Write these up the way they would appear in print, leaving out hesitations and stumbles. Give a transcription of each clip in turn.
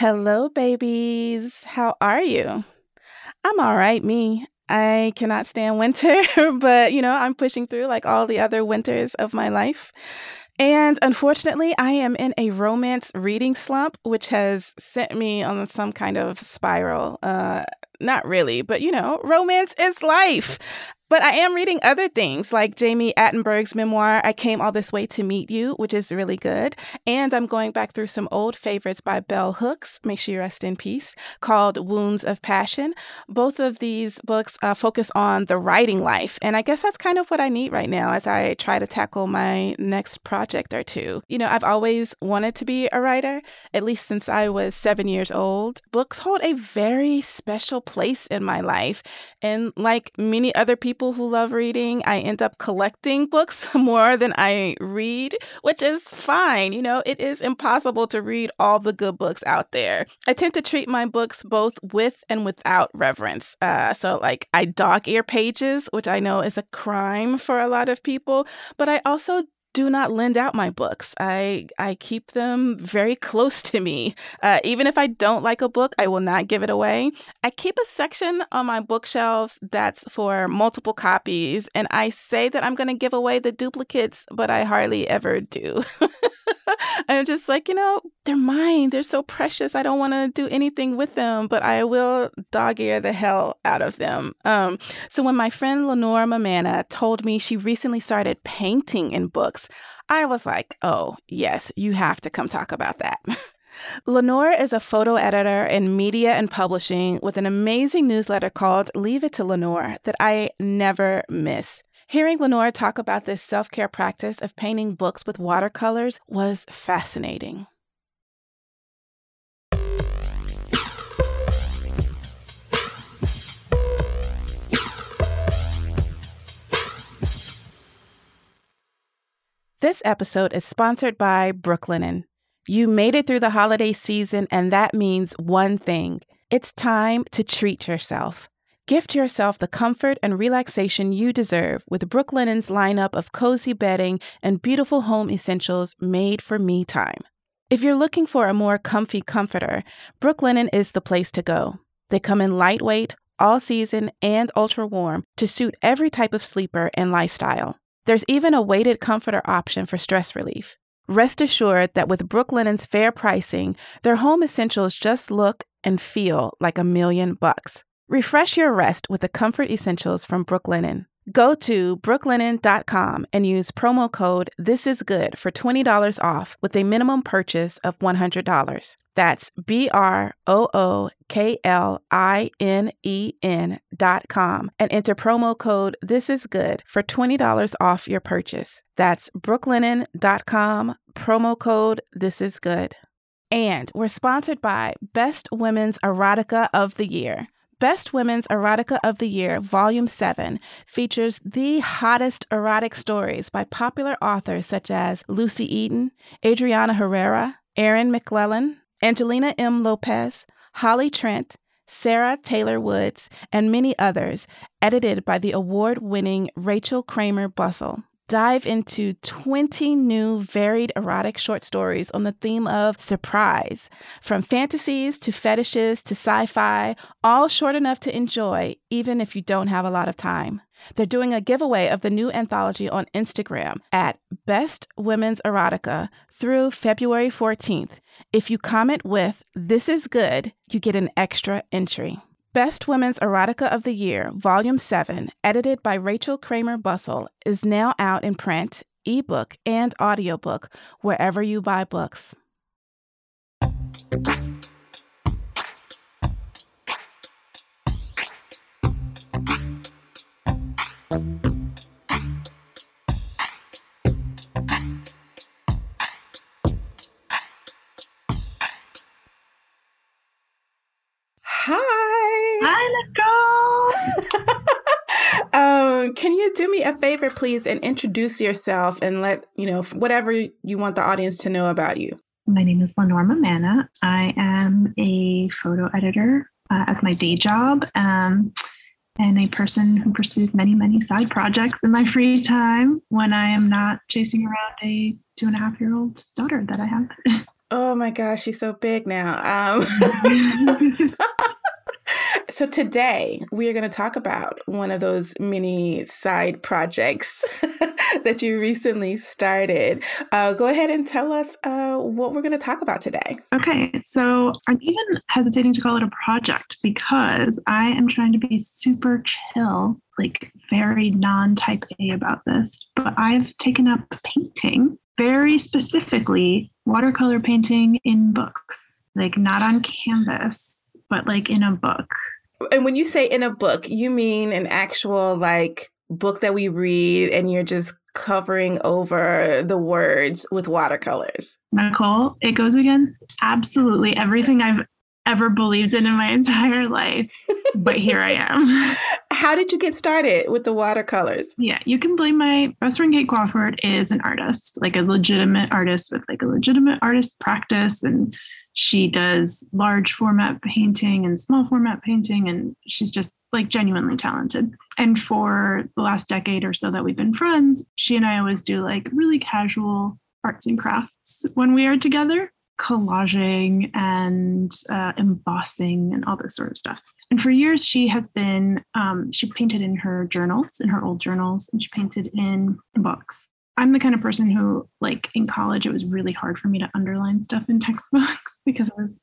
Hello, babies. How are you? I'm all right, me. I cannot stand winter, but, you know, I'm pushing through like all the other winters of my life. And unfortunately, I am in a romance reading slump, which has sent me on some kind of spiral. Not really, but, you know, romance is life. But I am reading other things like Jamie Attenberg's memoir, I Came All This Way to Meet You, which is really good. And I'm going back through some old favorites by Bell Hooks, may she rest in peace, called Wounds of Passion. Both of these books focus on the writing life. And I guess that's kind of what I need right now as I try to tackle my next project or two. You know, I've always wanted to be a writer, at least since I was 7 years old. Books hold a very special place in my life. And like many other people who love reading, I end up collecting books more than I read, which is fine. You know, it is impossible to read all the good books out there. I tend to treat my books both with and without reverence. So like I dog ear pages, which I know is a crime for a lot of people, but I also do not lend out my books. I keep them very close to me. Even if I don't like a book, I will not give it away. I keep a section on my bookshelves that's for multiple copies, and I say that I'm going to give away the duplicates, but I hardly ever do. I'm just like, you know, they're mine. They're so precious. I don't want to do anything with them, but I will dog ear the hell out of them. So when my friend Leonor Mamanna told me she recently started painting in books, I was like, oh, yes, you have to come talk about that. Leonor is a photo editor in media and publishing with an amazing newsletter called Leave It to Leonor that I never miss. Hearing Leonor talk about this self-care practice of painting books with watercolors was fascinating. This episode is sponsored by Brooklinen. You made it through the holiday season, and that means one thing. It's time to treat yourself. Gift yourself the comfort and relaxation you deserve with Brooklinen's lineup of cozy bedding and beautiful home essentials made for me time. If you're looking for a more comfy comforter, Brooklinen is the place to go. They come in lightweight, all-season, and ultra-warm to suit every type of sleeper and lifestyle. There's even a weighted comforter option for stress relief. Rest assured that with Brooklinen's fair pricing, their home essentials just look and feel like $1,000,000. Refresh your rest with the comfort essentials from Brooklinen. Go to brooklinen.com and use promo code ThisIsGood for $20 off with a minimum purchase of $100. That's BROOKLINEN.com and enter promo code ThisIsGood for $20 off your purchase. That's brooklinen.com, promo code ThisIsGood. And we're sponsored by Best Women's Erotica of the Year. Best Women's Erotica of the Year, Volume 7, features the hottest erotic stories by popular authors such as Lucy Eden, Adriana Herrera, Erin McClellan, Angelina M. Lopez, Holly Trent, Sarah Taylor Woods, and many others, edited by the award-winning Rachel Kramer Bussel. Dive into 20 new varied erotic short stories on the theme of surprise. From fantasies to fetishes to sci-fi, all short enough to enjoy, even if you don't have a lot of time. They're doing a giveaway of the new anthology on Instagram at Best Women's Erotica through February 14th. If you comment with, "This is good," you get an extra entry. Best Women's Erotica of the Year, Volume 7, edited by Rachel Kramer Bussel, is now out in print, ebook, and audiobook, wherever you buy books. Can you do me a favor, please, and introduce yourself and let, you know, whatever you want the audience to know about you? My name is Leonor Mamanna. I am a photo editor as my day job and a person who pursues many, many side projects in my free time when I am not chasing around a 2.5-year-old daughter that I have. Oh my gosh, she's so big now. So today we are going to talk about one of those mini side projects that you recently started. Go ahead and tell us what we're going to talk about today. Okay, so I'm even hesitating to call it a project because I am trying to be super chill, like very non-type A about this, but I've taken up painting, very specifically watercolor painting in books, like not on canvas, but like in a book. And when you say in a book, you mean an actual like book that we read and you're just covering over the words with watercolors? Nichole, it goes against absolutely everything I've ever believed in my entire life, but here I am. How did you get started with the watercolors? Yeah, you can blame my best friend Kate Crawford is an artist, like a legitimate artist with like a legitimate artist practice, and she does large format painting and small format painting, and she's just like genuinely talented. And for the last decade or so that we've been friends, she and I always do like really casual arts and crafts when we are together, collaging and embossing and all this sort of stuff. And for years, she has been, she painted in her journals, in her old journals, and she painted in books. I'm the kind of person who, like, in college, it was really hard for me to underline stuff in textbooks because I was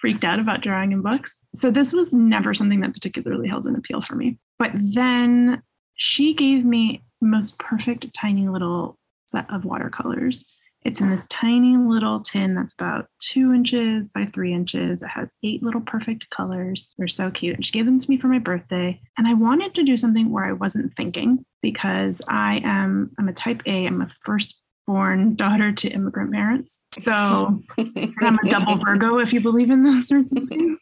freaked out about drawing in books. So this was never something that particularly held an appeal for me. But then she gave me the most perfect tiny little set of watercolors. It's in this tiny little tin that's about 2 inches by 3 inches. It has 8 little perfect colors. They're so cute. And she gave them to me for my birthday. And I wanted to do something where I wasn't thinking because I'm a type A. I'm a firstborn daughter to immigrant parents. So I'm a double Virgo if you believe in those sorts of things.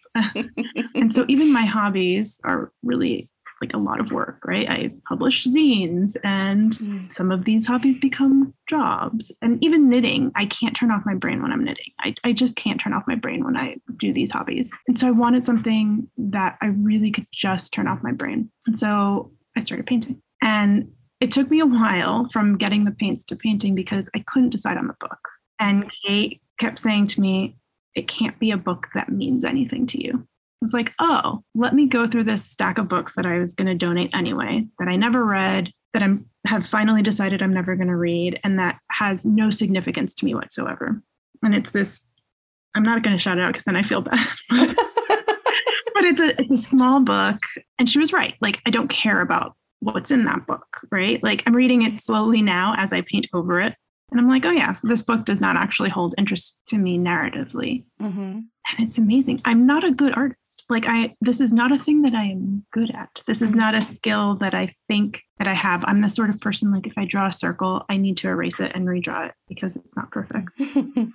And so even my hobbies are really like a lot of work, right? I publish zines and some of these hobbies become jobs, and even knitting. I can't turn off my brain when I'm knitting. I just can't turn off my brain when I do these hobbies. And so I wanted something that I really could just turn off my brain. And so I started painting, and it took me a while from getting the paints to painting because I couldn't decide on the book. And Kate kept saying to me, it can't be a book that means anything to you. I was like, oh, let me go through this stack of books that I was going to donate anyway, that I never read, that I have finally decided I'm never going to read, and that has no significance to me whatsoever. And it's this, I'm not going to shout it out because then I feel bad, but it's a small book. And she was right. Like, I don't care about what's in that book, right? Like, I'm reading it slowly now as I paint over it. And I'm like, oh yeah, this book does not actually hold interest to me narratively. Mm-hmm. And it's amazing. I'm not a good artist. Like this is not a thing that I am good at. This is not a skill that I think that I have. I'm the sort of person, like if I draw a circle, I need to erase it and redraw it because it's not perfect.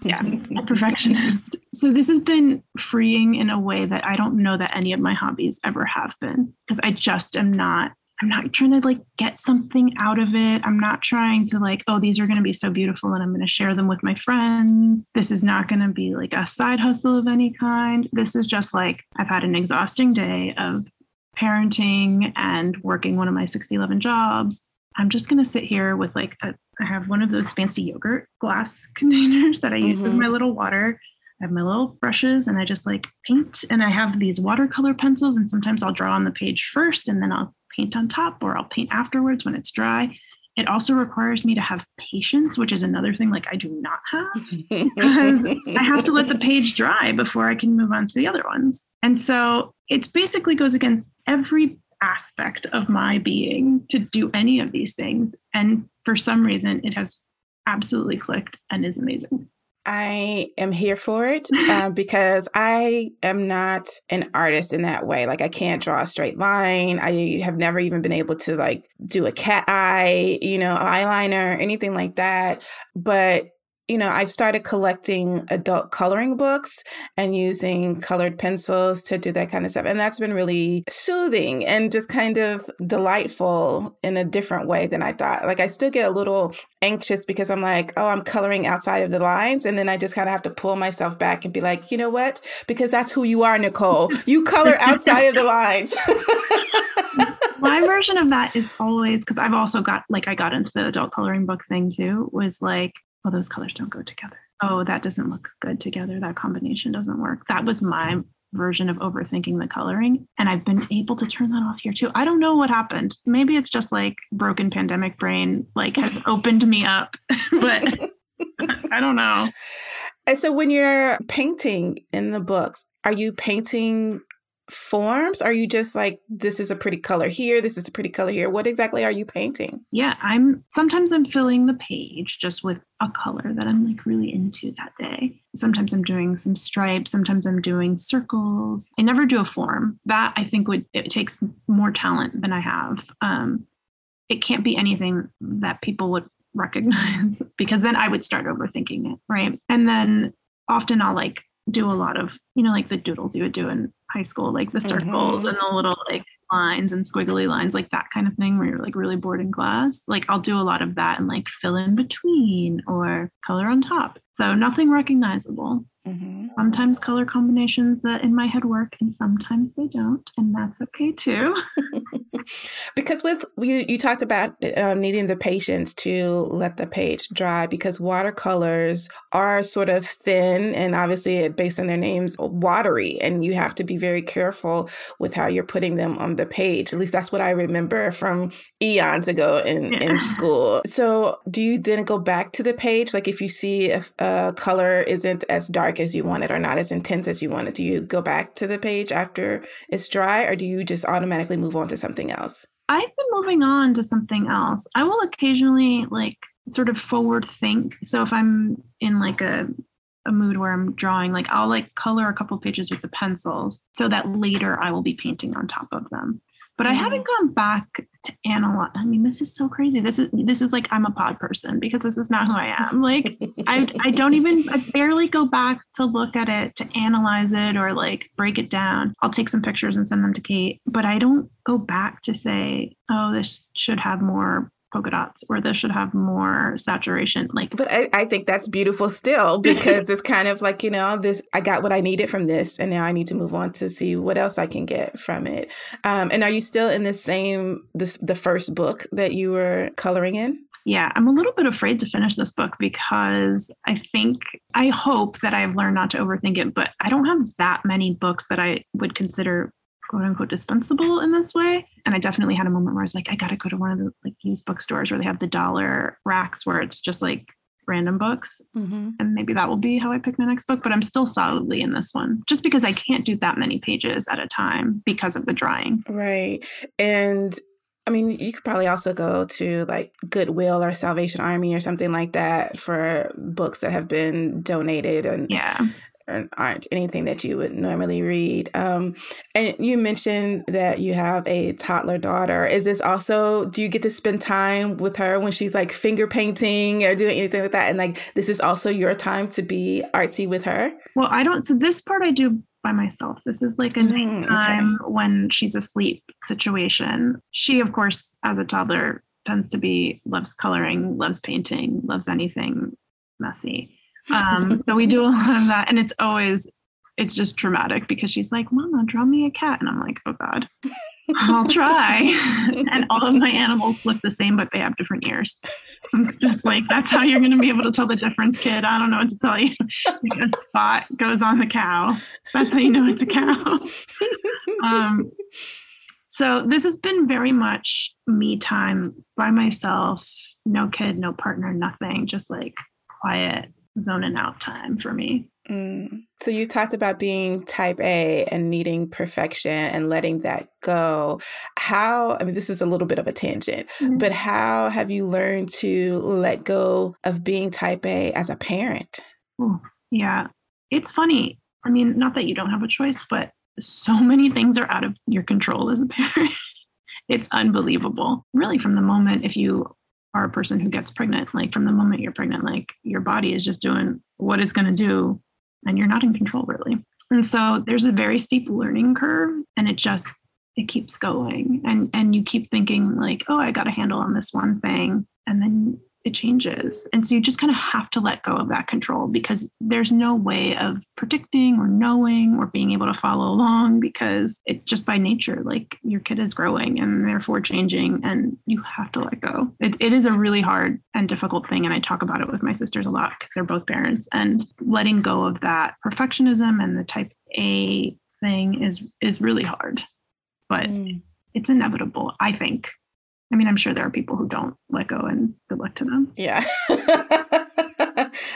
Yeah, I'm a perfectionist. So this has been freeing in a way that I don't know that any of my hobbies ever have been, because I just am not. I'm not trying to like get something out of it. I'm not trying to like, oh, these are going to be so beautiful and I'm going to share them with my friends. This is not going to be like a side hustle of any kind. This is just like, I've had an exhausting day of parenting and working one of my 6-11 jobs. I'm just going to sit here with like, I have one of those fancy yogurt glass containers that I use as my little water. I have my little brushes and I just like paint, and I have these watercolor pencils, and sometimes I'll draw on the page first and then I'll paint on top, or I'll paint afterwards when it's dry. It also requires me to have patience, which is another thing like I do not have, because I have to let the page dry before I can move on to the other ones. And so it basically goes against every aspect of my being to do any of these things. And for some reason, it has absolutely clicked and is amazing. I am here for it because I am not an artist in that way. Like, I can't draw a straight line. I have never even been able to like do a cat eye, you know, eyeliner, anything like that. But, you know, I've started collecting adult coloring books and using colored pencils to do that kind of stuff. And that's been really soothing and just kind of delightful in a different way than I thought. Like, I still get a little anxious because I'm like, oh, I'm coloring outside of the lines. And then I just kind of have to pull myself back and be like, you know what? Because that's who you are, Nichole. You color outside of the lines. My version of that is always, because I've also got, like, I got into the adult coloring book thing too, was like, well, those colors don't go together. oh, that doesn't look good together. That combination doesn't work. That was my version of overthinking the coloring. And I've been able to turn that off here too. I don't know what happened. Maybe it's just like broken pandemic brain, like has opened me up, but I don't know. And so when you're painting in the books, are you painting forms? Are you just like, this is a pretty color here, this is a pretty color here? What exactly are you painting? Yeah, I'm sometimes filling the page just with a color that I'm like really into that day. Sometimes I'm doing some stripes, sometimes I'm doing circles. I never do a form. That I think it takes more talent than I have. It can't be anything that people would recognize because then I would start overthinking it, right? And then often I'll like do a lot of, you know, like the doodles you would do in high school, like the circles and the little like lines and squiggly lines, like that kind of thing where you're like really bored in class. Like I'll do a lot of that and like fill in between or color on top. So nothing recognizable. Mm-hmm. Sometimes color combinations that in my head work and sometimes they don't. And that's okay too. Because with you talked about needing the patience to let the page dry because watercolors are sort of thin and obviously based on their names, watery. And you have to be very careful with how you're putting them on the page. At least that's what I remember from eons ago in school. So do you then go back to the page? Like if you see if a color isn't as dark as you want it or not as intense as you want it, do you go back to the page after it's dry or do you just automatically move on to something else? I've been moving on to something else. I will occasionally like sort of forward think. So if I'm in like a mood where I'm drawing, like I'll like color a couple pages with the pencils so that later I will be painting on top of them. But I haven't gone back to analyze. I mean, this is so crazy. This is like, I'm a pod person because this is not who I am. Like I barely go back to look at it, to analyze it or like break it down. I'll take some pictures and send them to Kate, but I don't go back to say, oh, this should have more polka dots or this should have more saturation. Like, but I think that's beautiful still because it's kind of like, you know, this, I got what I needed from this and now I need to move on to see what else I can get from it. And are you still in the same, the first book that you were coloring in? Yeah, I'm a little bit afraid to finish this book because I hope that I've learned not to overthink it, but I don't have that many books that I would consider quote unquote dispensable in this way. And I definitely had a moment where I was like, I got to go to one of the like used bookstores where they have the dollar racks where it's just like random books. Mm-hmm. And maybe that will be how I pick my next book, but I'm still solidly in this one just because I can't do that many pages at a time because of the drying. Right. And I mean, you could probably also go to like Goodwill or Salvation Army or something like that for books that have been donated and aren't anything that you would normally read. And you mentioned that you have a toddler daughter. Is this also, do you get to spend time with her when she's like finger painting or doing anything like that? And like, this is also your time to be artsy with her? Well, so this part I do by myself. This is like a nighttime when she's asleep situation. She, of course, as a toddler tends to be, loves coloring, loves painting, loves anything messy. So we do a lot of that and it's just traumatic because she's like, Mama, draw me a cat. And I'm like, oh God, I'll try. And all of my animals look the same, but they have different ears. I'm just like, that's how you're going to be able to tell the difference, kid. I don't know what to tell you. A spot goes on the cow. That's how you know it's a cow. So this has been very much me time by myself, no kid, no partner, nothing, just like quiet zoning out time for me. So you talked about being type A and needing perfection and letting that go. How, I mean, this is a little bit of a tangent, but how have you learned to let go of being type A as a parent? Ooh, yeah, it's funny. I mean, not that you don't have a choice, but so many things are out of your control as a parent. It's unbelievable. Really, from the moment if you are a person who gets pregnant, like from the moment you're pregnant, like your body is just doing what it's going to do and you're not in control really. And so there's a very steep learning curve and it keeps going and you keep thinking like, oh, I got a handle on this one thing. And then it changes. And so you just kind of have to let go of that control, because there's no way of predicting or knowing or being able to follow along, because it just by nature, like, your kid is growing and therefore changing, and you have to let go. It is a really hard and difficult thing. And I talk about it with my sisters a lot because they're both parents, and letting go of that perfectionism and the type A thing is really hard, but it's inevitable, I think. I mean, I'm sure there are people who don't let go, and good luck to them. Yeah.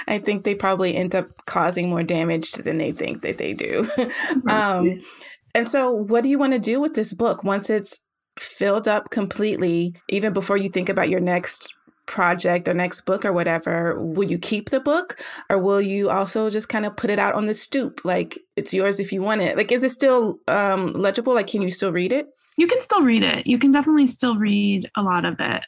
I think they probably end up causing more damage than they think that they do. And so what do you want to do with this book once it's filled up completely, even before you think about your next project or next book or whatever? Will you keep the book, or will you also just kind of put it out on the stoop? Like, it's yours if you want it. Like, is it still legible? Like, can you still read it? You can still read it. You can definitely still read a lot of it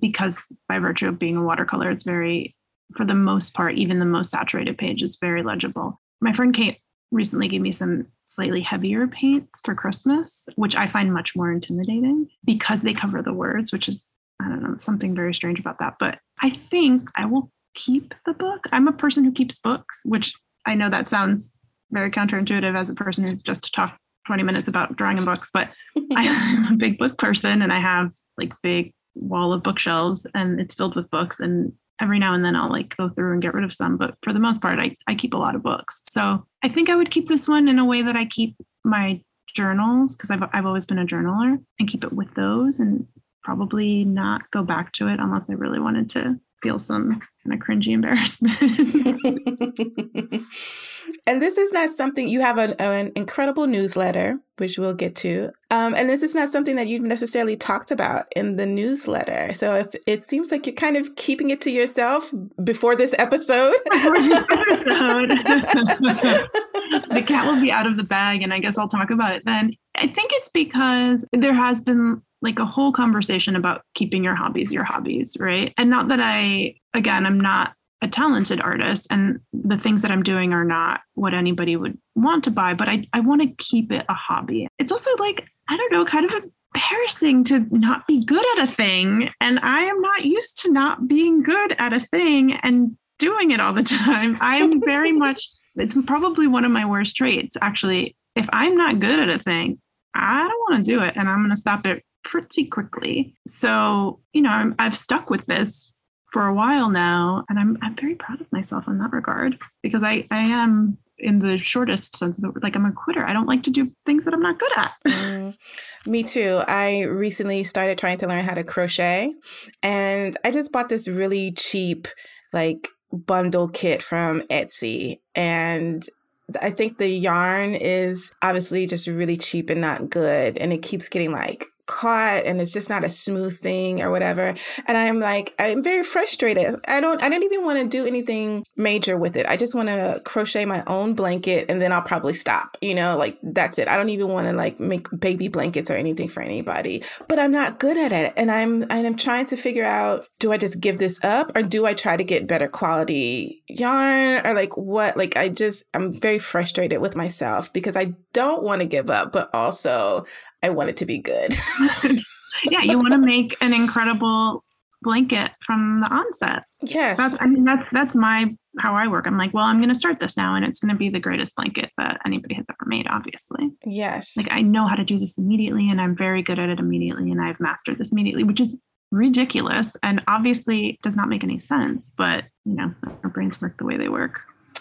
because by virtue of being a watercolor, it's very, for the most part, even the most saturated page is very legible. My friend Kate recently gave me some slightly heavier paints for Christmas, which I find much more intimidating because they cover the words, which is, I don't know, something very strange about that. But I think I will keep the book. I'm a person who keeps books, which I know that sounds very counterintuitive as a person who just talked 20 minutes about drawing and books, but I'm a big book person, and I have like big wall of bookshelves, and it's filled with books, and every now and then I'll like go through and get rid of some, but for the most part, I keep a lot of books. So I think I would keep this one in a way that I keep my journals, because I've always been a journaler, and keep it with those, and probably not go back to it unless I really wanted to feel some kind of cringy embarrassment. And this is not something, you have an incredible newsletter, which we'll get to. And this is not something that you've necessarily talked about in the newsletter. So if it seems like you're kind of keeping it to yourself before this episode. The cat will be out of the bag, and I guess I'll talk about it then. I think it's because there has been like a whole conversation about keeping your hobbies, right? And not that I'm not a talented artist, and the things that I'm doing are not what anybody would want to buy, but I want to keep it a hobby. It's also like, I don't know, kind of embarrassing to not be good at a thing. And I am not used to not being good at a thing and doing it all the time. I'm very much, it's probably one of my worst traits, actually. If I'm not good at a thing, I don't want to do it, and I'm going to stop it pretty quickly. So, you know, I've stuck with this for a while now, and I'm very proud of myself in that regard, because I am, in the shortest sense of it, like, I'm a quitter. I don't like to do things that I'm not good at. Me too. I recently started trying to learn how to crochet, and I just bought this really cheap, like, bundle kit from Etsy, and I think the yarn is obviously just really cheap and not good, and it keeps getting like caught, and it's just not a smooth thing or whatever. And I'm very frustrated. I don't even want to do anything major with it. I just want to crochet my own blanket, and then I'll probably stop, you know, like, that's it. I don't even want to like make baby blankets or anything for anybody, but I'm not good at it. And I'm trying to figure out, do I just give this up, or do I try to get better quality yarn, or like what? Like, I'm very frustrated with myself because I don't want to give up, but also I want it to be good. Yeah, you want to make an incredible blanket from the onset. Yes. That's how I work. I'm like, well, I'm going to start this now, and it's going to be the greatest blanket that anybody has ever made, obviously. Yes. Like, I know how to do this immediately, and I'm very good at it immediately, and I've mastered this immediately, which is ridiculous and obviously does not make any sense, but, you know, our brains work the way they work.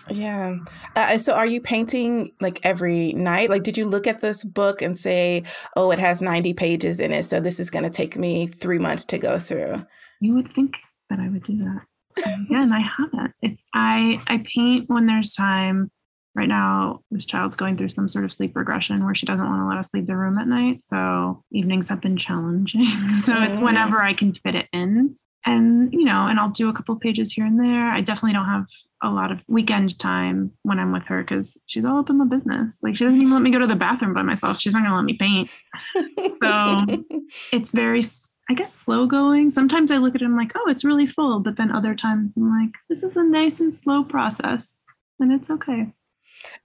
Yeah. So are you painting like every night? Like, did you look at this book and say, oh, it has 90 pages in it, so this is going to take me 3 months to go through? You would think that I would do that. Yeah, and I haven't. I paint when there's time. Right now, this child's going through some sort of sleep regression where she doesn't want to let us leave the room at night. So evenings have been challenging. So it's whenever I can fit it in. And, you know, and I'll do a couple pages here and there. I definitely don't have a lot of weekend time when I'm with her because she's all up in my business. Like, she doesn't even let me go to the bathroom by myself. She's not going to let me paint. So it's very, I guess, slow going. Sometimes I look at it and I'm like, oh, it's really full. But then other times I'm like, this is a nice and slow process, and it's okay.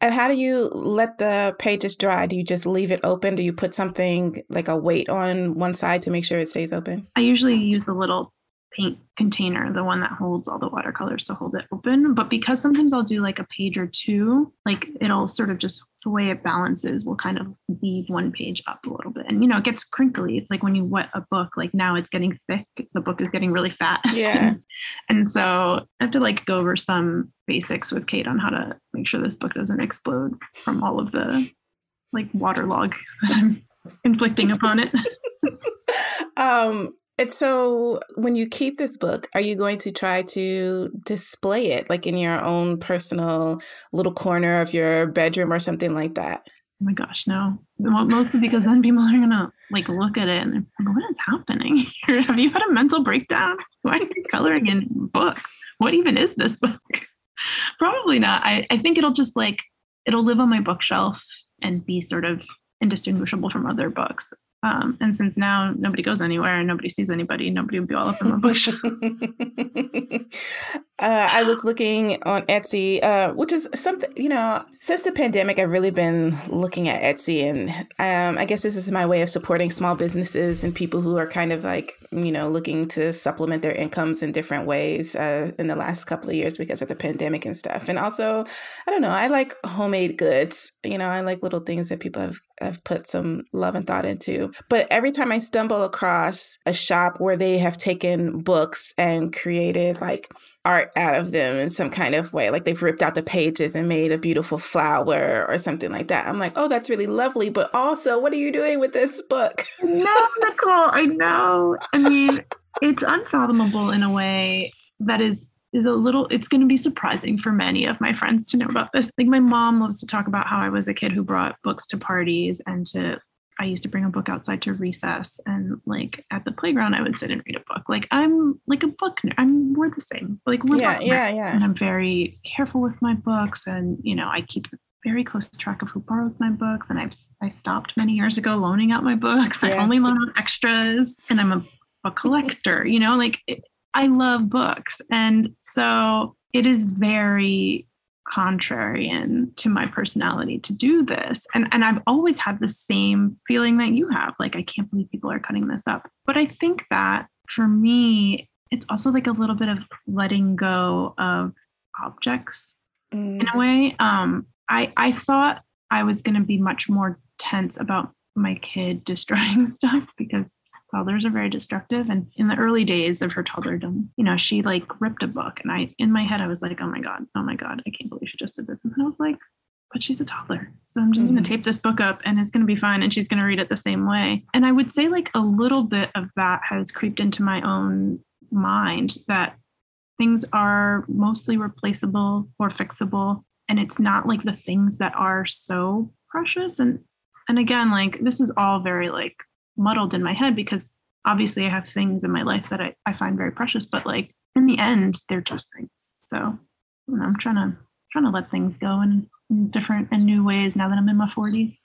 And how do you let the pages dry? Do you just leave it open? Do you put something like a weight on one side to make sure it stays open? I usually use the little paint container, the one that holds all the watercolors to hold it open. But because sometimes I'll do like a page or two, like it'll sort of just, the way it balances will kind of leave one page up a little bit. And, you know, it gets crinkly. It's like when you wet a book, like now it's getting thick. The book is getting really fat. Yeah. And so I have to like go over some basics with Kate on how to make sure this book doesn't explode from all of the like waterlog that I'm inflicting upon it. And so when you keep this book, are you going to try to display it like in your own personal little corner of your bedroom or something like that? Oh my gosh, no. Mostly because then people are going to like look at it and they're like, what is happening here? Have you had a mental breakdown? Why are you coloring in a book? What even is this book? Probably not. I think it'll just like, it'll live on my bookshelf and be sort of indistinguishable from other books. And since now nobody goes anywhere and nobody sees anybody, nobody would be all up in the bush. I was looking on Etsy, which is something, you know, since the pandemic, I've really been looking at Etsy. And I guess this is my way of supporting small businesses and people who are kind of like, you know, looking to supplement their incomes in different ways in the last couple of years because of the pandemic and stuff. And also, I don't know, I like homemade goods. You know, I like little things that people have put some love and thought into. But every time I stumble across a shop where they have taken books and created like art out of them in some kind of way, like they've ripped out the pages and made a beautiful flower or something like that, I'm like, oh, that's really lovely. But also, what are you doing with this book? No, Nichole, I know. I mean, it's unfathomable in a way that is a little, it's going to be surprising for many of my friends to know about this. Like my mom loves to talk about how I was a kid who brought books to parties and to I used to bring a book outside to recess, and like at the playground, I would sit and read a book. Like I'm like a book nerd. We're the same. Like we're book nerds. And I'm very careful with my books, and you know I keep very close track of who borrows my books. And I stopped many years ago loaning out my books. Yes. I only loan out extras, and I'm a book collector. You know, like I love books, and so it is very contrarian to my personality to do this. And I've always had the same feeling that you have, like, I can't believe people are cutting this up. But I think that for me, it's also like a little bit of letting go of objects in a way. I thought I was going to be much more tense about my kid destroying stuff because toddlers are very destructive. And in the early days of her toddlerdom, you know, she like ripped a book. And in my head, I was like, oh my God, I can't believe she just did this. And I was like, but she's a toddler. So I'm just going to tape this book up and it's going to be fine. And she's going to read it the same way. And I would say like a little bit of that has creeped into my own mind that things are mostly replaceable or fixable. And it's not like the things that are so precious. And again, like this is all very like muddled in my head because obviously I have things in my life that I find very precious, but like in the end, they're just things. So you know, I'm trying to let things go in different and new ways now that I'm in my 40s.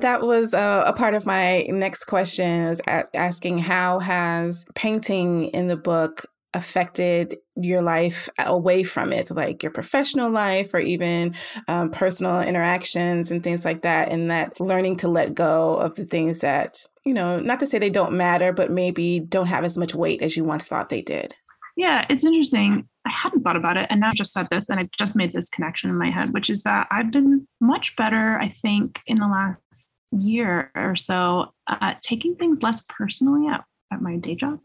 That was a part of my next question, is asking how has painting in the book affected your life away from it, like your professional life or even personal interactions and things like that, and that learning to let go of the things that, you know, not to say they don't matter, but maybe don't have as much weight as you once thought they did. Yeah, it's interesting. I hadn't thought about it. And now I just said this and I just made this connection in my head, which is that I've been much better, I think, in the last year or so, taking things less personally at my day job.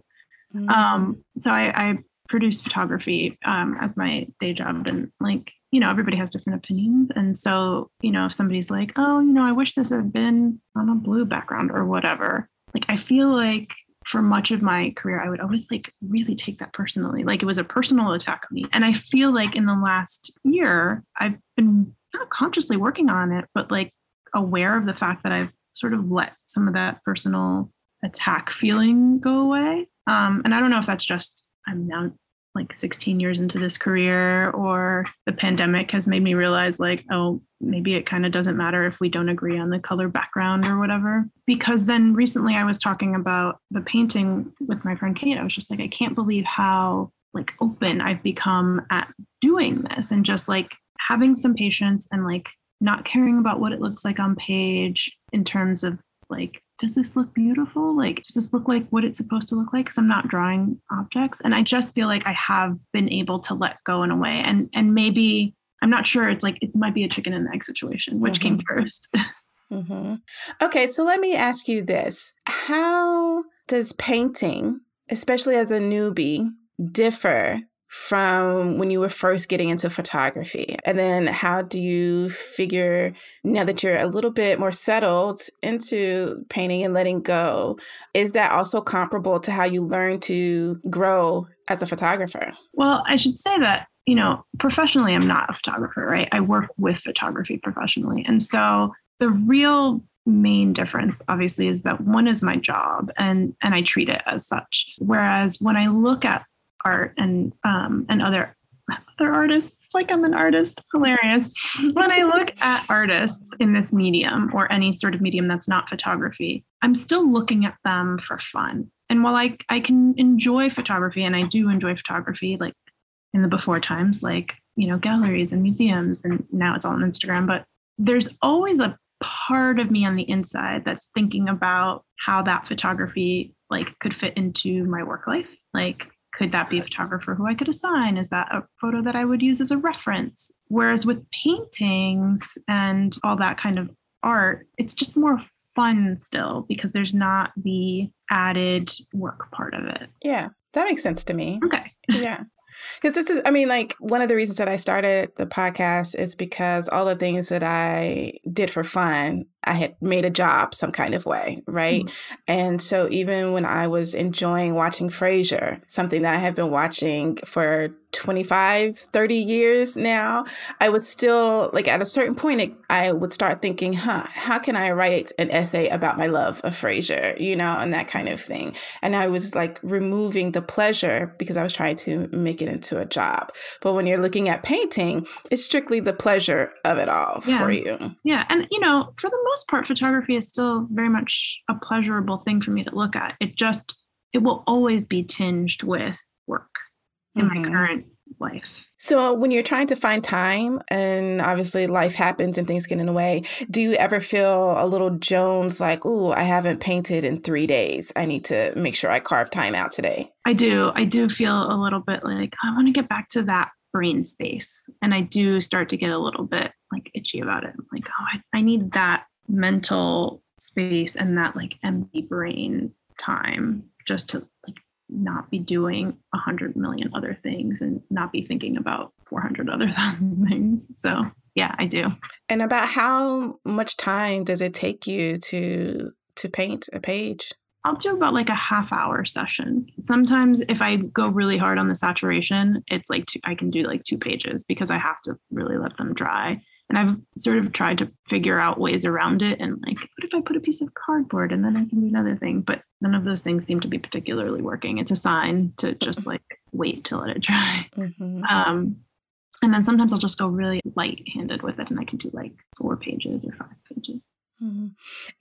So I produce photography as my day job, and like, you know, everybody has different opinions. And so, you know, if somebody's like, oh, you know, I wish this had been on a blue background or whatever, like, I feel like for much of my career, I would always like really take that personally. Like it was a personal attack on me. And I feel like in the last year, I've been not consciously working on it, but like aware of the fact that I've sort of let some of that personal attack feeling go away. And I don't know if that's just, I'm now like 16 years into this career, or the pandemic has made me realize like, oh, maybe it kind of doesn't matter if we don't agree on the color background or whatever. Because then recently I was talking about the painting with my friend Kate. I was just like, I can't believe how like open I've become at doing this and just like having some patience and like not caring about what it looks like on page in terms of like does this look beautiful? Like, does this look like what it's supposed to look like? Because I'm not drawing objects. And I just feel like I have been able to let go in a way. And maybe, I'm not sure, it's like, it might be a chicken and egg situation, which came first. Okay, so let me ask you this. How does painting, especially as a newbie, differ from when you were first getting into photography? And then how do you figure, now that you're a little bit more settled into painting and letting go, is that also comparable to how you learn to grow as a photographer? Well, I should say that, you know, professionally, I'm not a photographer, right? I work with photography professionally. And so the real main difference, obviously, is that one is my job and I treat it as such. Whereas when I look at art and other artists, like I'm an artist, hilarious. When I look at artists in this medium or any sort of medium that's not photography, I'm still looking at them for fun. And while I can enjoy photography, and I do enjoy photography, like in the before times, like, you know, galleries and museums, and now it's all on Instagram, but there's always a part of me on the inside that's thinking about how that photography like could fit into my work life. Like, could that be a photographer who I could assign? Is that a photo that I would use as a reference? Whereas with paintings and all that kind of art, it's just more fun still because there's not the added work part of it. Yeah, that makes sense to me. Okay. Yeah. Because this is, I mean, like, one of the reasons that I started the podcast is because all the things that I did for fun, I had made a job some kind of way, right? Mm-hmm. And so even when I was enjoying watching Frasier, something that I have been watching for 25, 30 years now, I was still, like, at a certain point, I would start thinking, how can I write an essay about my love of Frasier, you know, and that kind of thing. And I was like removing the pleasure because I was trying to make it into a job. But when you're looking at painting, it's strictly the pleasure of it all for you. Yeah. And, you know, for the most part, photography is still very much a pleasurable thing for me to look at. It will always be tinged with work in my current life. So when you're trying to find time, and obviously life happens and things get in the way, do you ever feel a little Jones like, oh, I haven't painted in 3 days. I need to make sure I carve time out today. I do feel a little bit like I want to get back to that brain space. And I do start to get a little bit like itchy about it. I'm like, oh, I need that mental space and that like empty brain time just to like not be doing 100 million other things and not be thinking about 400 other thousand things. So yeah, I do. And about how much time does it take you to paint a page? I'll do about like a half hour session. Sometimes if I go really hard on the saturation, it's like I can do like 2 pages because I have to really let them dry. And I've sort of tried to figure out ways around it and like, what if I put a piece of cardboard and then I can do another thing? But none of those things seem to be particularly working. It's a sign to just like wait to let it dry. Mm-hmm. And then sometimes I'll just go really light-handed with it and I can do like 4 pages or 5 pages. Mm-hmm.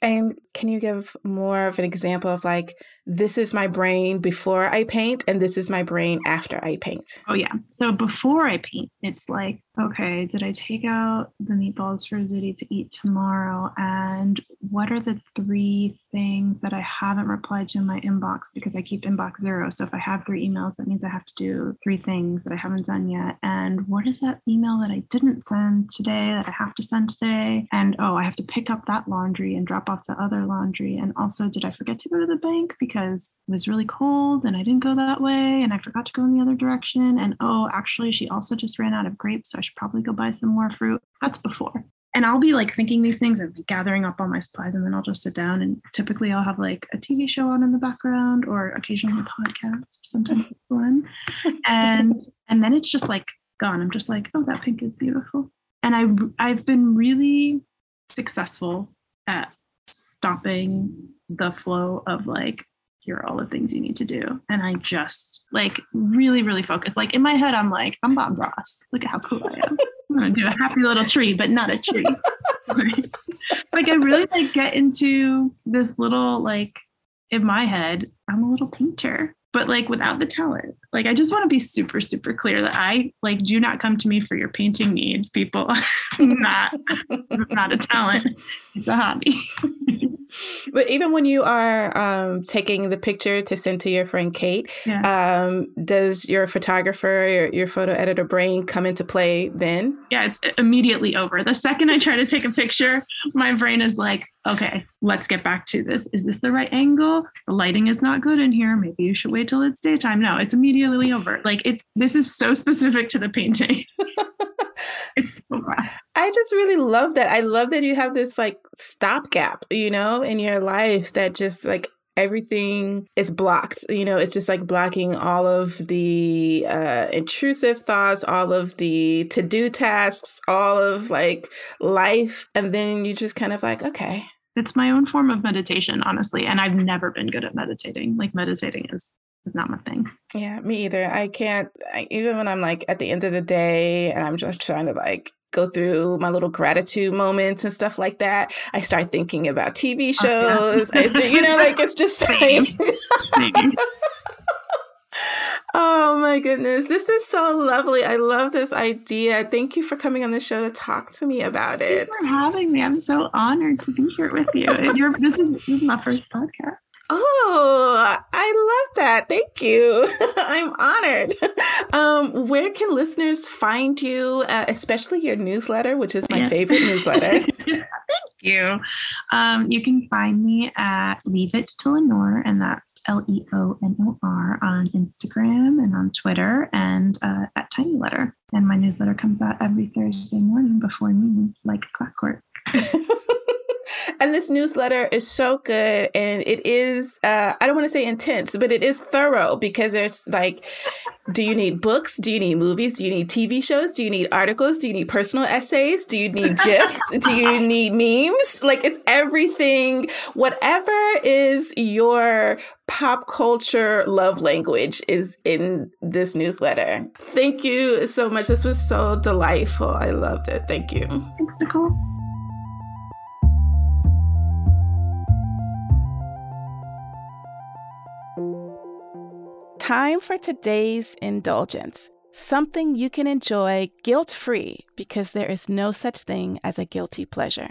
And can you give more of an example of like, this is my brain before I paint and this is my brain after I paint? Oh, yeah. So before I paint, it's like, okay, did I take out the meatballs for Zudi to eat tomorrow? And what are the 3 things that I haven't replied to in my inbox because I keep inbox zero? So if I have 3 emails, that means I have to do 3 things that I haven't done yet. And what is that email that I didn't send today that I have to send today? And oh, I have to pick up that laundry and drop off the other laundry. And also, did I forget to go to the bank because it was really cold and I didn't go that way and I forgot to go in the other direction? And oh, actually, she also just ran out of grapes, so I should probably go buy some more fruit. That's before. And I'll be like thinking these things and like gathering up all my supplies, and then I'll just sit down, and typically I'll have like a TV show on in the background or occasionally a podcast, sometimes one. And then it's just like gone. I'm just like, oh, that pink is beautiful. And I've been really successful at stopping the flow of like, here are all the things you need to do. And I just like really, really focus. Like in my head, I'm like, I'm Bob Ross. Look at how cool I am. I'm going to do a happy little tree, but not a tree. Like I really like get into this little, like in my head, I'm a little painter, but like without the talent. Like I just want to be super, super clear that I like, do not come to me for your painting needs, people. Not a talent. It's a hobby. But even when you are taking the picture to send to your friend Kate, does your photographer or your photo editor brain come into play then? Yeah, it's immediately over. The second I try to take a picture, my brain is like, okay, let's get back to this. Is this the right angle? The lighting is not good in here. Maybe you should wait till it's daytime. No, it's immediately over. Like this is so specific to the painting. It's so bad. I just really love that. I love that you have this like stopgap, you know, in your life that just like everything is blocked. You know, it's just like blocking all of the intrusive thoughts, all of the to-do tasks, all of like life. And then you just kind of like, okay. It's my own form of meditation, honestly. And I've never been good at meditating. Like meditating is not my thing. Yeah, me either. I can't, even when I'm like at the end of the day and I'm just trying to like go through my little gratitude moments and stuff like that, I start thinking about TV shows. Yeah. I see, you know, like it's just saying. Oh my goodness. This is so lovely. I love this idea. Thank you for coming on the show to talk to me about it. Thank you for having me. I'm so honored to be here with you. This is my first podcast. Oh, I love that. Thank you. I'm honored. Where can listeners find you, especially your newsletter, which is my favorite newsletter? Thank you. You can find me at Leave It to Leonor, and that's Leonor on Instagram and on Twitter and at Tiny Letter. And my newsletter comes out every Thursday morning before noon, like clockwork. And this newsletter is so good, and it is, I don't want to say intense, but it is thorough because there's like, do you need books? Do you need movies? Do you need TV shows? Do you need articles? Do you need personal essays? Do you need GIFs? Do you need memes? Like it's everything, whatever is your pop culture love language is in this newsletter. Thank you so much. This was so delightful. I loved it. Thank you. Thanks, Nichole. Time for today's indulgence, something you can enjoy guilt-free because there is no such thing as a guilty pleasure.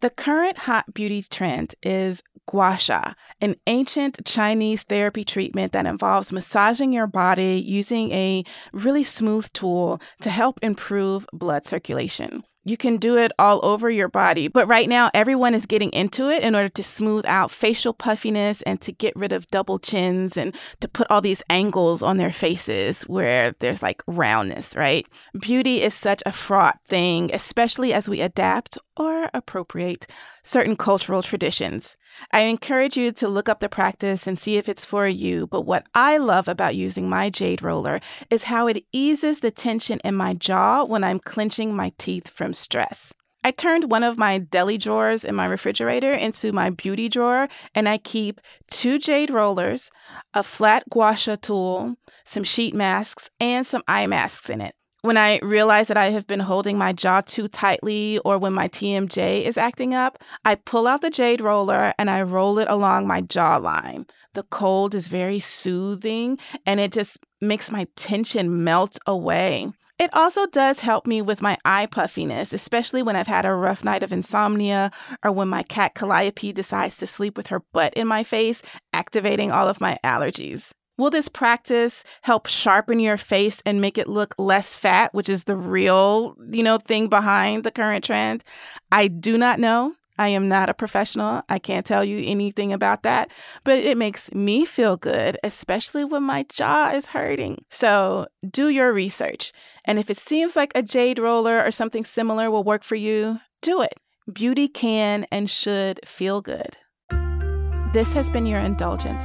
The current hot beauty trend is gua sha, an ancient Chinese therapy treatment that involves massaging your body using a really smooth tool to help improve blood circulation. You can do it all over your body, but right now everyone is getting into it in order to smooth out facial puffiness and to get rid of double chins and to put all these angles on their faces where there's like roundness, right? Beauty is such a fraught thing, especially as we adapt or appropriate certain cultural traditions. I encourage you to look up the practice and see if it's for you, but what I love about using my jade roller is how it eases the tension in my jaw when I'm clenching my teeth from stress. I turned one of my deli drawers in my refrigerator into my beauty drawer, and I keep 2 jade rollers, a flat gua sha tool, some sheet masks, and some eye masks in it. When I realize that I have been holding my jaw too tightly or when my TMJ is acting up, I pull out the jade roller and I roll it along my jawline. The cold is very soothing and it just makes my tension melt away. It also does help me with my eye puffiness, especially when I've had a rough night of insomnia or when my cat Calliope decides to sleep with her butt in my face, activating all of my allergies. Will this practice help sharpen your face and make it look less fat, which is the real, thing behind the current trend? I do not know. I am not a professional. I can't tell you anything about that, but it makes me feel good, especially when my jaw is hurting. So do your research. And if it seems like a jade roller or something similar will work for you, do it. Beauty can and should feel good. This has been your indulgence.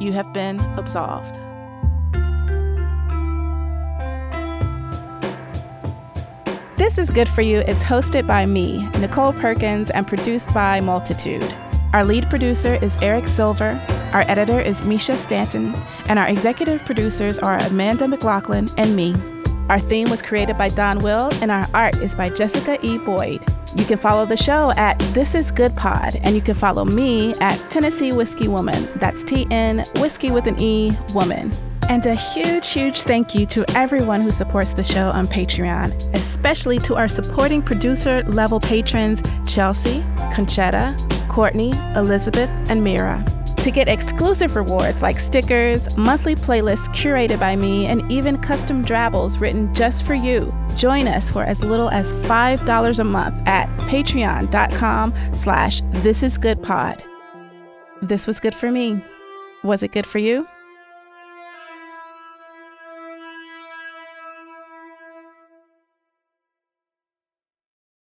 You have been absolved. This is Good For You is hosted by me, Nichole Perkins, and produced by Multitude. Our lead producer is Eric Silver, our editor is Mischa Stanton, and our executive producers are Amanda McLoughlin and me. Our theme was created by Donwill, and our art is by Jessica E. Boyd. You can follow the show at ThisIsGoodPod, and you can follow me at Tennessee Whiskey Woman. That's TN, Whiskey with an E, Woman. And a huge, huge thank you to everyone who supports the show on Patreon, especially to our supporting producer-level patrons Chelsea, Conchetta, Courtney, Elizabeth, and Mira. To get exclusive rewards like stickers, monthly playlists curated by me, and even custom drabbles written just for you, join us for as little as $5 a month at patreon.com/thisisgoodpod. This was good for me. Was it good for you?